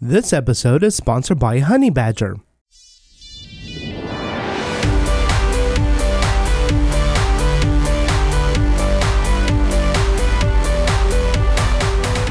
This episode is sponsored by Honey Badger.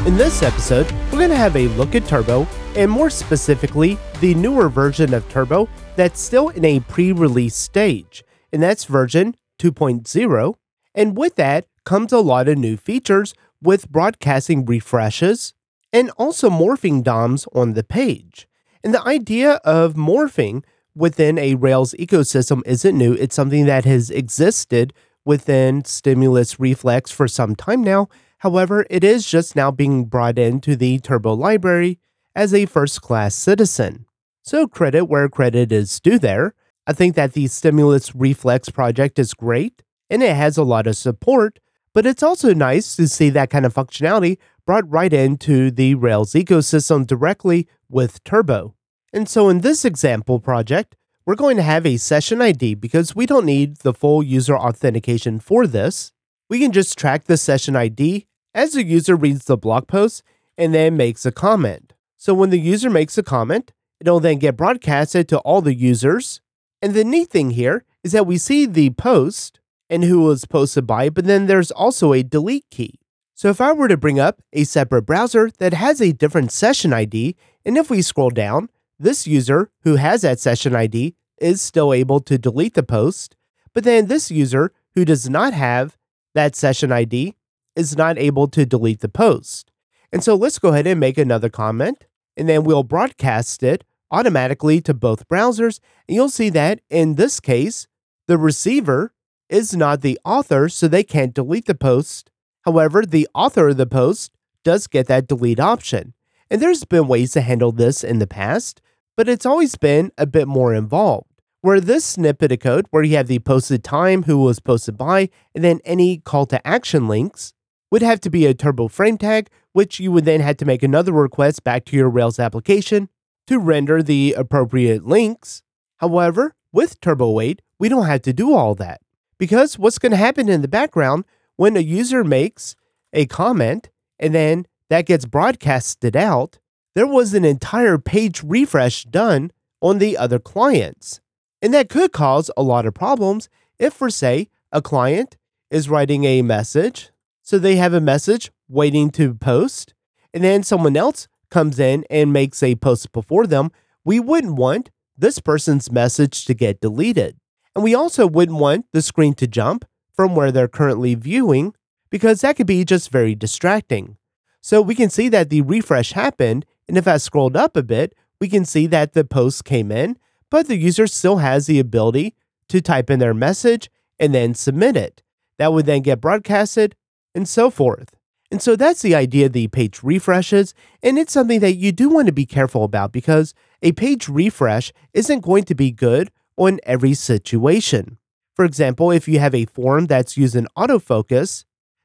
In this episode, we're going to have a look at Turbo, and more specifically, the newer version of Turbo that's still in a pre-release stage, and that's version 2.0. And with that comes a lot of new features with broadcasting refreshes, and also morphing DOMs on the page. And the idea of morphing within a Rails ecosystem isn't new. It's something that has existed within Stimulus Reflex for some time now. However, it is just now being brought into the Turbo library as a first-class citizen. So credit where credit is due there. I think that the Stimulus Reflex project is great, and it has a lot of support, but it's also nice to see that kind of functionality brought right into the Rails ecosystem directly with Turbo. And so in this example project, we're going to have a session ID because we don't need the full user authentication for this. We can just track the session ID as the user reads the blog post and then makes a comment. So when the user makes a comment, it'll then get broadcasted to all the users. And the neat thing here is that we see the post and who was posted by, but then there's also a delete key. So if I were to bring up a separate browser that has a different session ID, and if we scroll down, this user who has that session ID is still able to delete the post, but then this user who does not have that session ID is not able to delete the post. And so let's go ahead and make another comment, and then we'll broadcast it automatically to both browsers, and you'll see that in this case, the receiver is not the author, so they can't delete the post. However, the author of the post does get that delete option. And there's been ways to handle this in the past, but it's always been a bit more involved. Where this snippet of code, where you have the posted time, who was posted by, and then any call to action links, would have to be a Turbo frame tag, which you would then have to make another request back to your Rails application to render the appropriate links. However, with Turbo 8, we don't have to do all that. Because what's going to happen in the background when a user makes a comment and then that gets broadcasted out, there was an entire page refresh done on the other clients. And that could cause a lot of problems if, for say, a client is writing a message. So they have a message waiting to post, and then someone else comes in and makes a post before them. We wouldn't want this person's message to get deleted. And we also wouldn't want the screen to jump from where they're currently viewing, because that could be just very distracting. So we can see that the refresh happened, and if I scrolled up a bit, we can see that the post came in, but the user still has the ability to type in their message and then submit it. That would then get broadcasted and so forth. And so that's the idea of the page refreshes, and it's something that you do want to be careful about, because a page refresh isn't going to be good on every situation. For example, if you have a form that's using autofocus,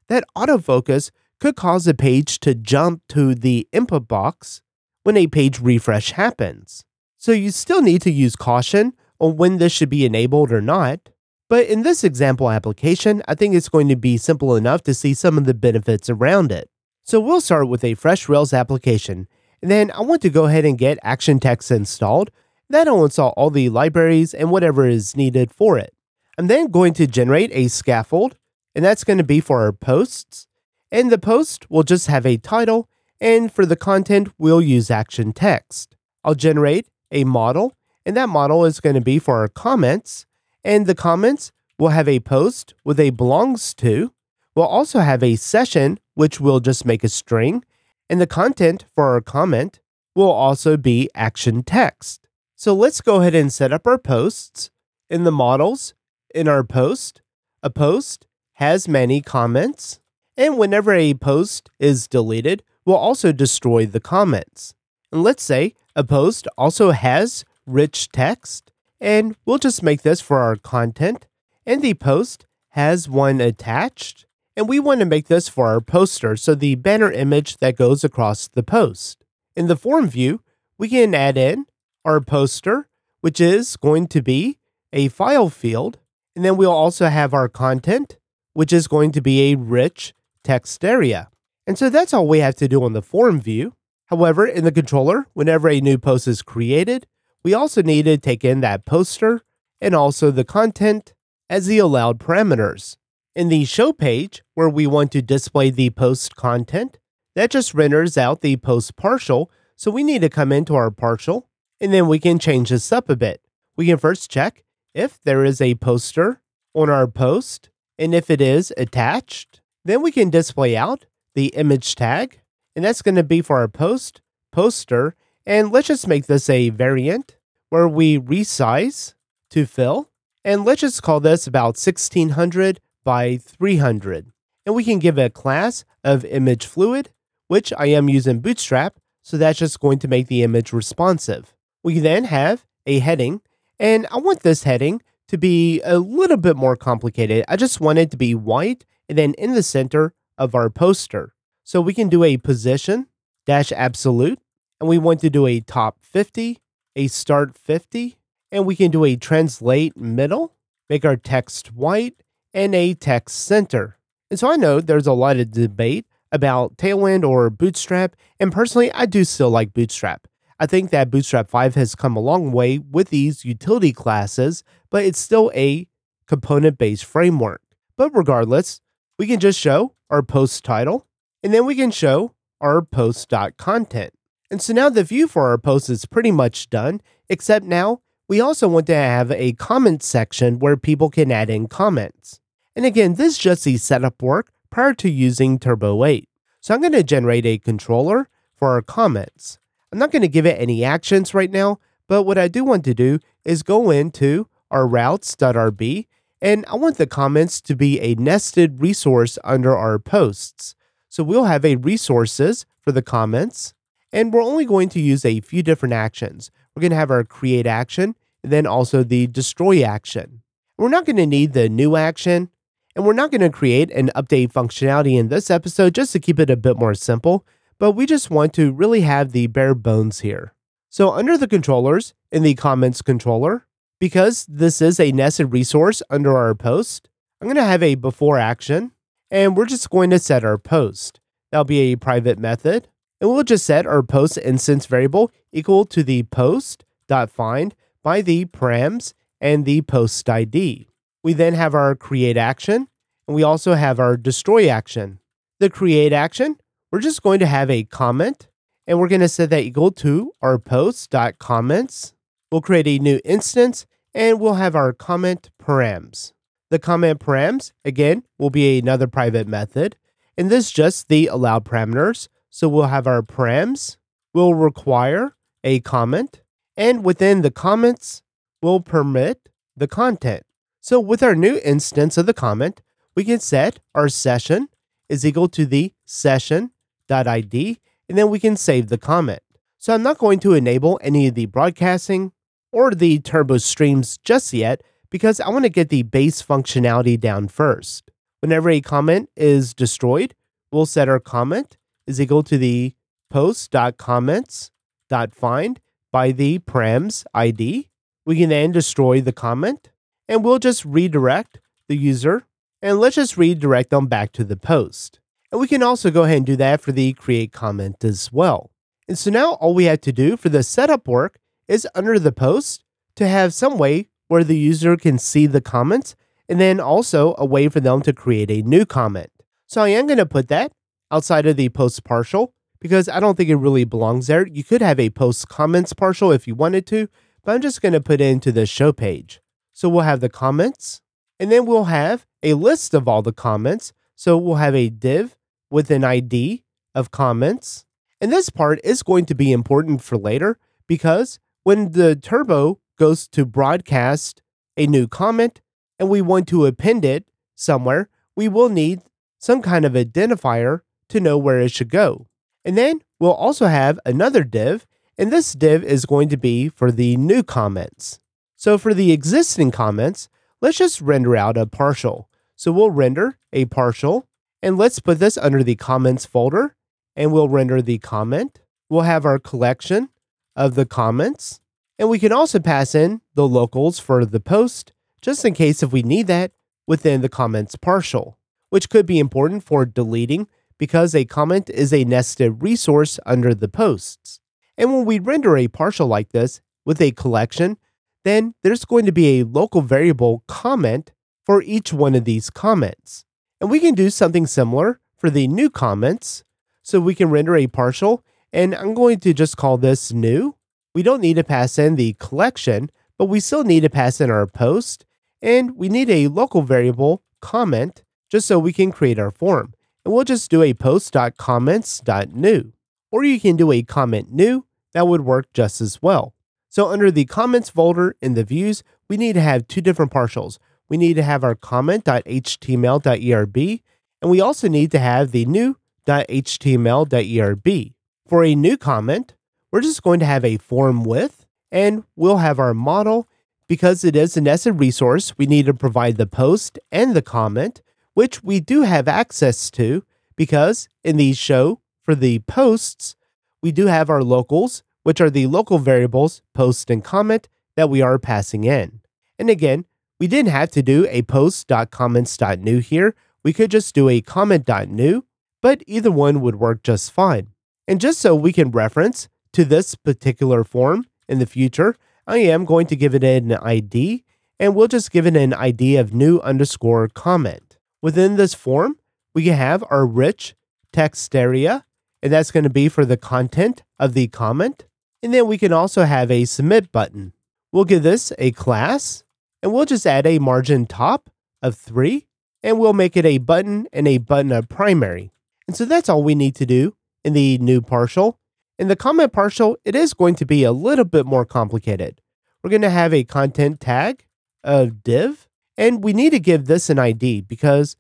that autofocus could cause a page to jump to the input box when a page refresh happens. So you still need to use caution on when this should be enabled or not. But in this example application, I think it's going to be simple enough to see some of the benefits around it. So we'll start with a fresh Rails application. And then I want to go ahead and get Action Text installed. That'll install all the libraries and whatever is needed for it. I'm then going to generate a scaffold, and that's going to be for our posts. And the post will just have a title, and for the content, we'll use Action Text. I'll generate a model, and that model is going to be for our comments. And the comments will have a post with a belongs to. We'll also have a session, which we'll just make a string. And the content for our comment will also be Action Text. So let's go ahead and set up our posts in the models. In our post, a post has many comments, and whenever a post is deleted, we'll also destroy the comments. And let's say a post also has rich text, and we'll just make this for our content, and the post has one attached, and we want to make this for our poster, so the banner image that goes across the post. In the form view, we can add in our poster, which is going to be a file field. And then we'll also have our content, which is going to be a rich text area. And so that's all we have to do on the form view. However, in the controller, whenever a new post is created, we also need to take in that poster and also the content as the allowed parameters. In the show page, where we want to display the post content, that just renders out the post partial, so we need to come into our partial, and then we can change this up a bit. We can first check if there is a poster on our post, and if it is attached, then we can display out the image tag, and that's going to be for our post, poster, and let's just make this a variant where we resize to fill, and let's just call this about 1600 by 300. And we can give it a class of image fluid, which I am using Bootstrap, so that's just going to make the image responsive. We then have a heading, and I want this heading to be a little bit more complicated. I just want it to be white and then in the center of our poster. So we can do a position dash absolute, and we want to do a top 50, a start 50, and we can do a translate middle, make our text white, and a text center. And so I know there's a lot of debate about Tailwind or Bootstrap, and personally, I do still like Bootstrap. I think that Bootstrap 5 has come a long way with these utility classes, but it's still a component-based framework. But regardless, we can just show our post title, and then we can show our post.content. And so now the view for our post is pretty much done, except now we also want to have a comment section where people can add in comments. And again, this is just the setup work prior to using Turbo 8. So I'm going to generate a controller for our comments. I'm not going to give it any actions right now, but what I do want to do is go into our routes.rb, and I want the comments to be a nested resource under our posts. So we'll have a resources for the comments, and we're only going to use a few different actions. We're going to have our create action, and then also the destroy action. We're not going to need the new action, and we're not going to create an update functionality in this episode just to keep it a bit more simple, but we just want to really have the bare bones here. So under the controllers, in the comments controller, because this is a nested resource under our post, I'm going to have a before action, and we're just going to set our post. That'll be a private method. And we'll just set our post instance variable equal to the post.find by the params and the post ID. We then have our create action, and we also have our destroy action. The create action, we're just going to have a comment, and we're going to set that equal to our post.comments. We'll create a new instance, and we'll have our comment params. The comment params, again, will be another private method, and this is just the allowed parameters. So we'll have our params, we'll require a comment, and within the comments, we'll permit the content. So with our new instance of the comment, we can set our session is equal to the session.id, and then we can save the comment. So I'm not going to enable any of the broadcasting or the Turbo streams just yet, because I want to get the base functionality down first. Whenever a comment is destroyed, we'll set our comment is equal to the post.comments.find by the params ID. We can then destroy the comment, and we'll just redirect the user, and let's just redirect them back to the post. And we can also go ahead and do that for the create comment as well. And so now all we have to do for the setup work is under the post to have some way where the user can see the comments, and then also a way for them to create a new comment. So I am going to put that outside of the post partial, because I don't think it really belongs there. You could have a post comments partial if you wanted to, but I'm just going to put it into the show page. So we'll have the comments, and then we'll have a list of all the comments. So we'll have a div with an ID of comments. And this part is going to be important for later, because when the Turbo goes to broadcast a new comment and we want to append it somewhere, we will need some kind of identifier to know where it should go. And then we'll also have another div, and this div is going to be for the new comments. So for the existing comments, let's just render out a partial. So we'll render a partial, and let's put this under the comments folder, and we'll render the comment. We'll have our collection of the comments, and we can also pass in the locals for the post, just in case if we need that within the comments partial, which could be important for deleting, because a comment is a nested resource under the posts. And when we render a partial like this with a collection, then there's going to be a local variable comment for each one of these comments. And we can do something similar for the new comments. So we can render a partial, and I'm going to just call this new. We don't need to pass in the collection, but we still need to pass in our post, and we need a local variable comment just so we can create our form. And we'll just do a post.comments.new, or you can do a comment new. That would work just as well. So under the comments folder in the views, we need to have two different partials. We need to have our comment.html.erb, and we also need to have the new.html.erb. For a new comment, we're just going to have a form width, and we'll have our model. Because it is a nested resource, we need to provide the post and the comment, which we do have access to because in the show for the posts, we do have our locals, which are the local variables post and comment that we are passing in. And again, we didn't have to do a post.comments.new here. We could just do a comment.new, but either one would work just fine. And just so we can reference to this particular form in the future, I am going to give it an ID, and we'll just give it an ID of new_comment. Within this form, we can have our rich text area, and that's going to be for the content of the comment. And then we can also have a submit button. We'll give this a class, and we'll just add a margin top of 3, and we'll make it a button and a button of primary. And so that's all we need to do in the new partial. In the comment partial, it is going to be a little bit more complicated. We're going to have a content tag of div, and we need to give this an ID because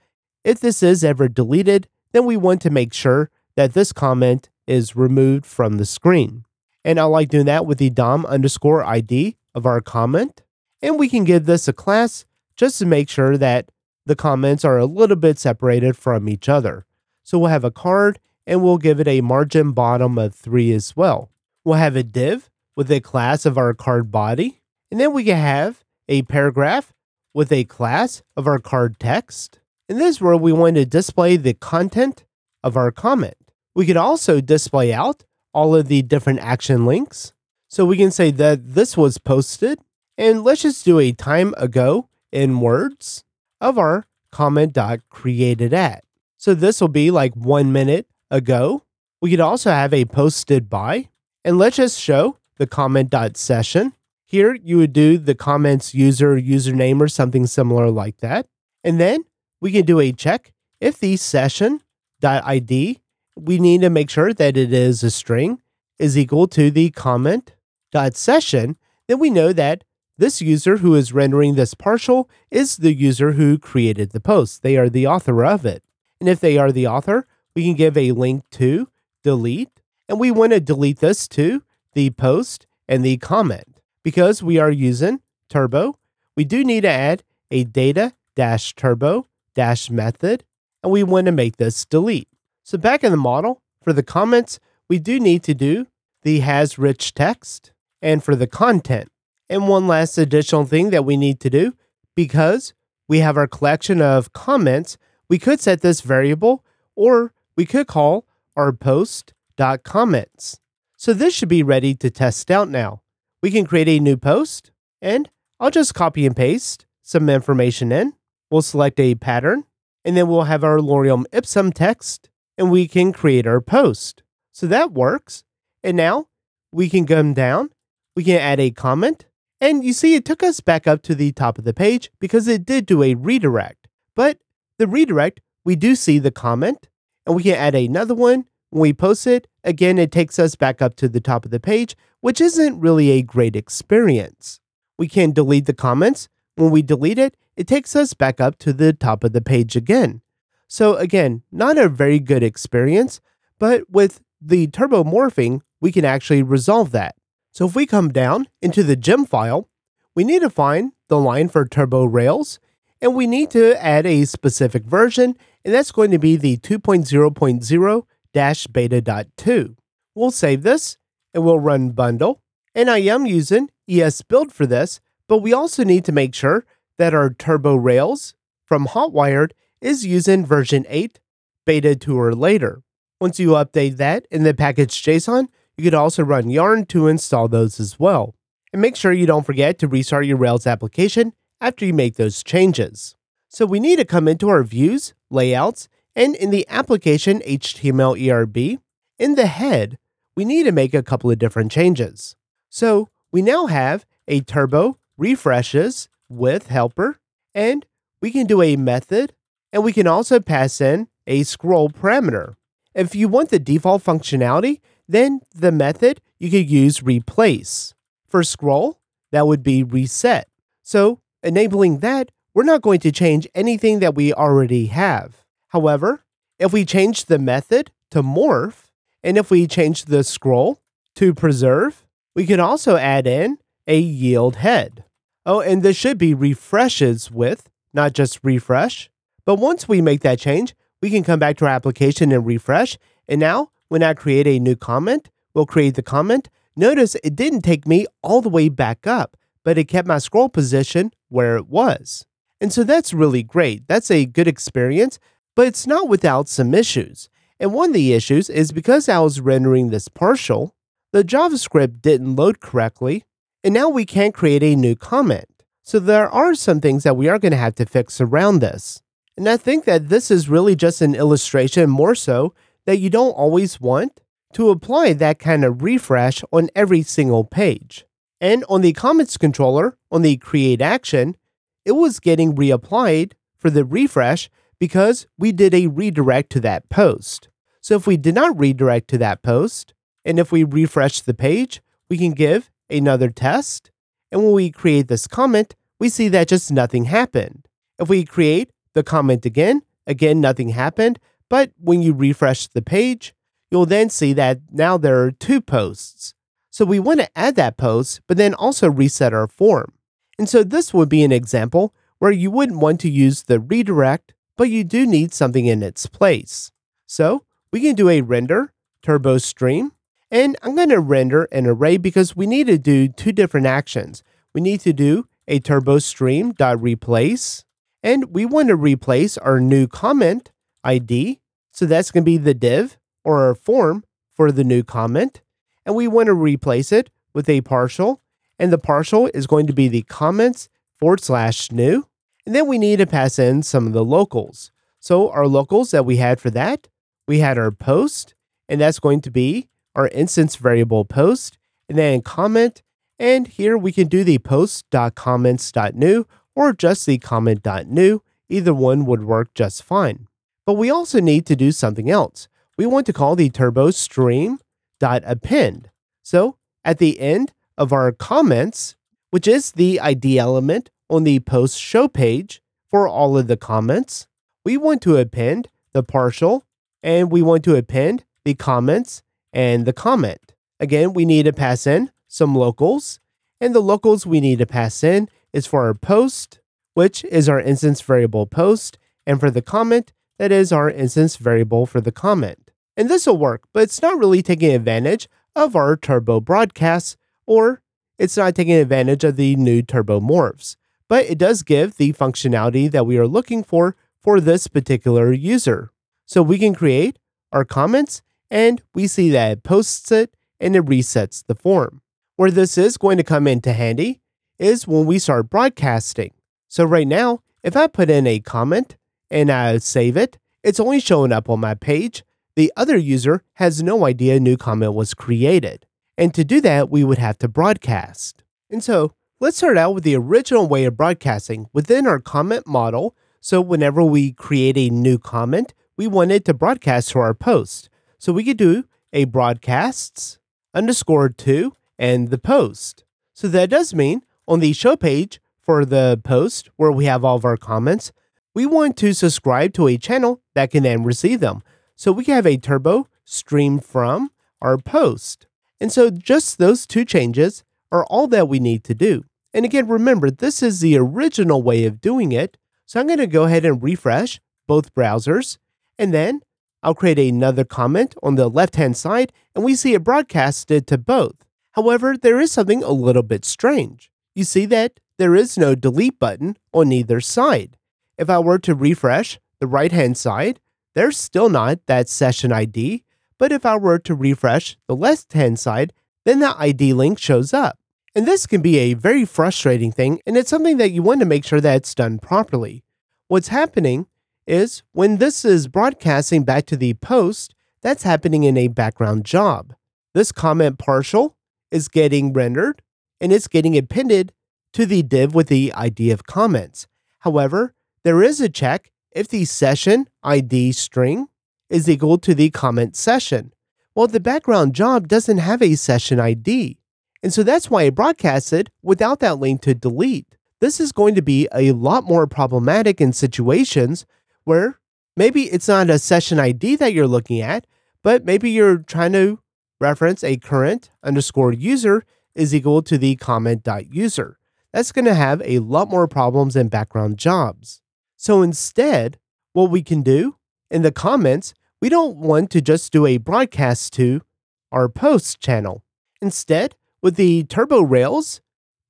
if this is ever deleted, then we want to make sure that this comment is removed from the screen. And I like doing that with the DOM_ID of our comment. And we can give this a class just to make sure that the comments are a little bit separated from each other. So we'll have a card, and we'll give it a margin bottom of 3 as well. We'll have a div with a class of our card body, and then we can have a paragraph with a class of our card text. In this row, we want to display the content of our comment. We could also display out all of the different action links. So we can say that this was posted, and let's just do a time ago in words of our comment.created at. So this will be like 1 minute ago. We could also have a posted by, and let's just show the comment.session. Here you would do the comments username or something similar like that. And then we can do a check if the session.id, we need to make sure that it is a string, is equal to the comment.session. Then we know that this user who is rendering this partial is the user who created the post. They are the author of it. And if they are the author, we can give a link to delete, and we want to delete this to the post and the comment. Because we are using Turbo, we do need to add a data-turbo-method, and we want to make this delete. So back in the model, for the comments, we do need to do the has rich text, and for the content. And one last additional thing that we need to do, because we have our collection of comments, we could set this variable, or we could call our post.comments. So this should be ready to test out now. We can create a new post, and I'll just copy and paste some information in. We'll select a pattern, and then we'll have our lorem ipsum text, and we can create our post. So that works. And now we can come down, we can add a comment, and you see it took us back up to the top of the page because it did do a redirect. But the redirect, we do see the comment, and we can add another one. When we post it, again, it takes us back up to the top of the page, which isn't really a great experience. We can delete the comments. When we delete it, it takes us back up to the top of the page again. So again, not a very good experience, but with the turbomorphing, we can actually resolve that. So if we come down into the gem file, we need to find the line for Turbo Rails, and we need to add a specific version, and that's going to be the 2.0.0-beta.2. We'll save this, and we'll run bundle, and I am using ES build for this, but we also need to make sure that our Turbo Rails from Hotwired is using version 8 beta 2 or later. Once you update that in the package.json, you could also run yarn to install those as well. And make sure you don't forget to restart your Rails application after you make those changes. So we need to come into our views, layouts, and in the application HTML ERB, in the head, we need to make a couple of different changes. So we now have a turbo refreshes with helper, and we can do a method, and we can also pass in a scroll parameter. If you want the default functionality, then the method, you could use replace. For scroll, that would be reset. So enabling that, we're not going to change anything that we already have. However, if we change the method to morph, and if we change the scroll to preserve, we can also add in a yield head. Oh, and this should be refreshes with, not just refresh. But once we make that change, we can come back to our application and refresh. And now, when I create a new comment, we'll create the comment. Notice it didn't take me all the way back up, but it kept my scroll position where it was. And so that's really great. That's a good experience, but it's not without some issues. And one of the issues is because I was rendering this partial, the JavaScript didn't load correctly, and now we can't create a new comment. So there are some things that we are going to have to fix around this. And I think that this is really just an illustration more so that you don't always want to apply that kind of refresh on every single page. And on the comments controller, on the create action, it was getting reapplied for the refresh because we did a redirect to that post. So if we did not redirect to that post, and if we refresh the page, we can give another test. And when we create this comment, we see that just nothing happened. If we create the comment again, nothing happened. But when you refresh the page, you'll then see that now there are two posts. So we want to add that post, but then also reset our form. And so this would be an example where you wouldn't want to use the redirect, but you do need something in its place. So we can do a render turbo stream. And I'm going to render an array because we need to do two different actions. We need to do a turbo stream.replace, and we want to replace our new comment ID. So that's going to be the div or our form for the new comment. And we want to replace it with a partial. And the partial is going to be the comments/new. And then we need to pass in some of the locals. So our locals that we had for that, we had our post, and that's going to be our instance variable post, and then comment. And here we can do the post.comments.new or just the comment.new. Either one would work just fine. But we also need to do something else. We want to call the turbo stream.append. So at the end of our comments, which is the ID element on the post show page for all of the comments, we want to append the partial, and we want to append the comments and the comment. Again, we need to pass in some locals, and the locals we need to pass in is for our post, which is our instance variable post, and for the comment, that is our instance variable for the comment. And this will work, but it's not really taking advantage of our turbo broadcasts, or it's not taking advantage of the new turbo morphs, but it does give the functionality that we are looking for this particular user. So we can create our comments, and we see that it posts it and it resets the form. Where this is going to come into handy is when we start broadcasting. So right now, if I put in a comment and I save it, it's only showing up on my page. The other user has no idea a new comment was created. And to do that, we would have to broadcast. And so let's start out with the original way of broadcasting within our comment model. So whenever we create a new comment, we want it to broadcast to our post. So we could do a broadcasts_to and the post. So that does mean on the show page for the post where we have all of our comments, we want to subscribe to a channel that can then receive them. So we can have a turbo stream from our post. And so just those two changes are all that we need to do. And again, remember, this is the original way of doing it. So I'm going to go ahead and refresh both browsers, and then I'll create another comment on the left-hand side, and we see it broadcasted to both. However, there is something a little bit strange. You see that there is no delete button on either side. If I were to refresh the right-hand side, There's still not that session ID, but if I were to refresh the left-hand side, then that ID link shows up. And this can be a very frustrating thing, and it's something that you want to make sure that it's done properly. What's happening is when this is broadcasting back to the post, that's happening in a background job. This comment partial is getting rendered, and it's getting appended to the div with the ID of comments. However, there is a check if the session ID string is equal to the comment session. Well, the background job doesn't have a session ID. And so that's why it broadcasted without that link to delete. This is going to be a lot more problematic in situations where maybe it's not a session ID that you're looking at, but maybe you're trying to reference a current underscore user is equal to the comment.user. That's going to have a lot more problems in background jobs. So instead, what we can do in the comments, we don't want to just do a broadcast to our post channel. Instead, with the Turbo Rails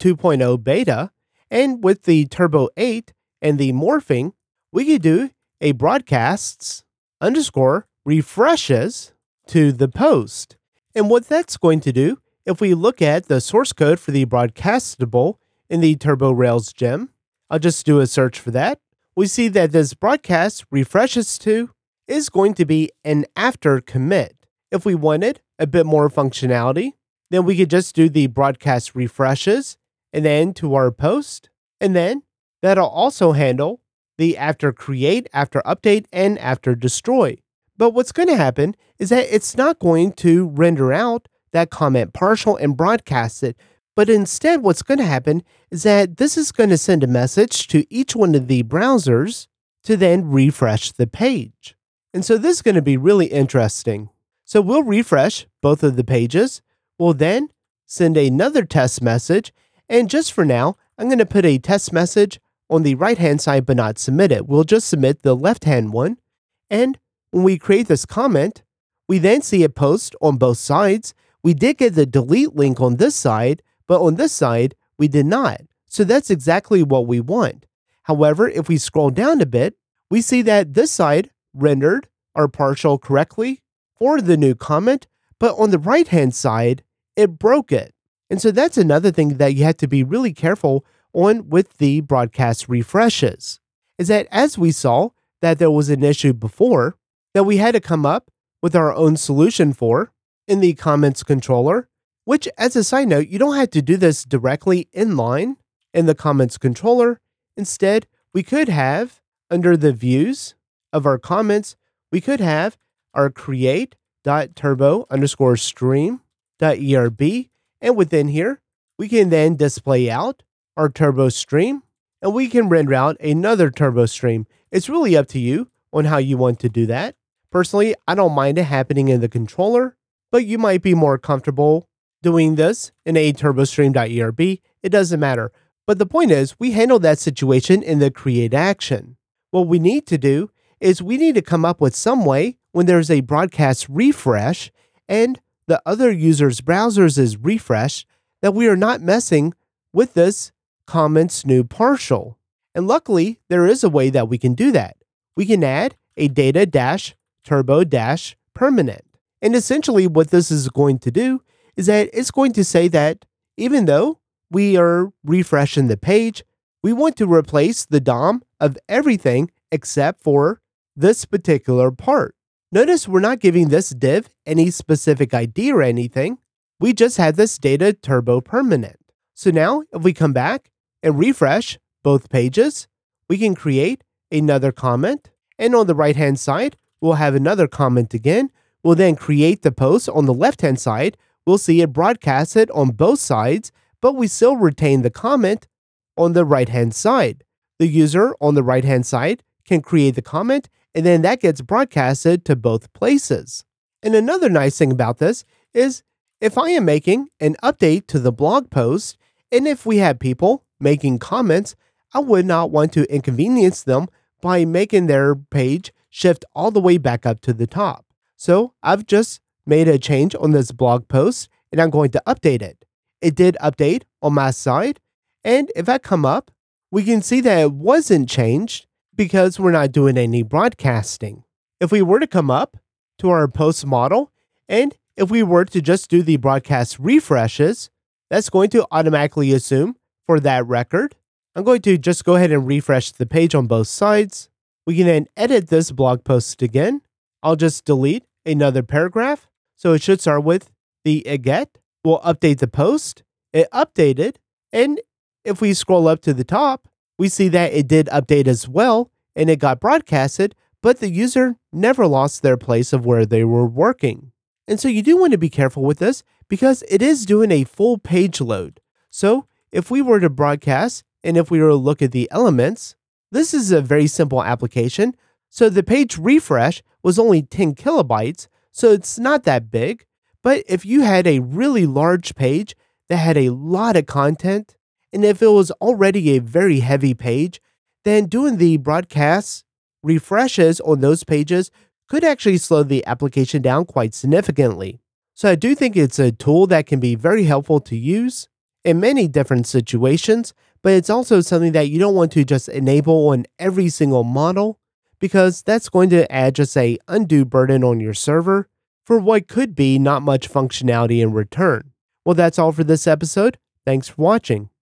2.0 beta and with the Turbo 8 and the morphing, we could do a broadcasts underscore refreshes to the post. And what that's going to do, if we look at the source code for the broadcastable in the Turbo Rails gem, I'll just do a search for that. We see that this broadcast refreshes to is going to be an after commit. If we wanted a bit more functionality, then we could just do the broadcast refreshes and then to our post. And then that'll also handle the after create, after update, and after destroy. But what's going to happen is that it's not going to render out that comment partial and broadcast it. But instead, what's going to happen is that this is going to send a message to each one of the browsers to then refresh the page. And so this is going to be really interesting. So we'll refresh both of the pages. We'll then send another test message, and just for now, I'm going to put a test message on the right-hand side but not submit it. We'll just submit the left-hand one, and when we create this comment, we then see it post on both sides. We did get the delete link on this side, but on this side, we did not. So that's exactly what we want. However, if we scroll down a bit, we see that this side rendered our partial correctly for the new comment, but on the right-hand side, it broke it. And so that's another thing that you have to be really careful on with the broadcast refreshes, is that as we saw that there was an issue before that we had to come up with our own solution for in the comments controller, which as a side note, you don't have to do this directly inline in the comments controller. Instead, we could have under the views of our comments, we could have our create.turbo_stream.erb, and within here, we can then display out our turbo stream, and we can render out another turbo stream. It's really up to you on how you want to do that. Personally, I don't mind it happening in the controller, but you might be more comfortable doing this in a turbostream.erb. It doesn't matter. But the point is, we handled that situation in the create action. What we need to do is we need to come up with some way when there's a broadcast refresh and the other user's browsers is refreshed, that we are not messing with this comments new partial. And luckily, there is a way that we can do that. We can add a data-turbo-permanent. And essentially what this is going to do is that it's going to say that even though we are refreshing the page, we want to replace the DOM of everything except for this particular part. Notice we're not giving this div any specific ID or anything. We just had this data turbo permanent. So now if we come back and refresh both pages, we can create another comment. And on the right-hand side, we'll have another comment again. We'll then create the post on the left-hand side. We'll see it broadcasted on both sides, but we still retain the comment on the right-hand side. The user on the right-hand side can create the comment, and then that gets broadcasted to both places. And another nice thing about this is if I am making an update to the blog post, and if we have people making comments, I would not want to inconvenience them by making their page shift all the way back up to the top. So I've just made a change on this blog post, and I'm going to update it. It did update on my side, and if I come up, we can see that it wasn't changed because we're not doing any broadcasting. if we were to come up to our post model, and if we were to just do the broadcast refreshes, that's going to automatically assume for that record. I'm going to just go ahead and refresh the page on both sides. We can then edit this blog post again. I'll just delete another paragraph. So it should start with the get. We'll update the post. It updated. And if we scroll up to the top, we see that it did update as well, and it got broadcasted, but the user never lost their place of where they were working. And so you do want to be careful with this because it is doing a full page load. So if we were to broadcast and if we were to look at the elements, this is a very simple application. So the page refresh was only 10 kilobytes, so it's not that big. But if you had a really large page that had a lot of content, and if it was already a very heavy page, then doing the broadcast refreshes on those pages could actually slow the application down quite significantly. So I do think it's a tool that can be very helpful to use in many different situations, but it's also something that you don't want to just enable on every single model, because that's going to add just an undue burden on your server for what could be not much functionality in return. Well, that's all for this episode. Thanks for watching.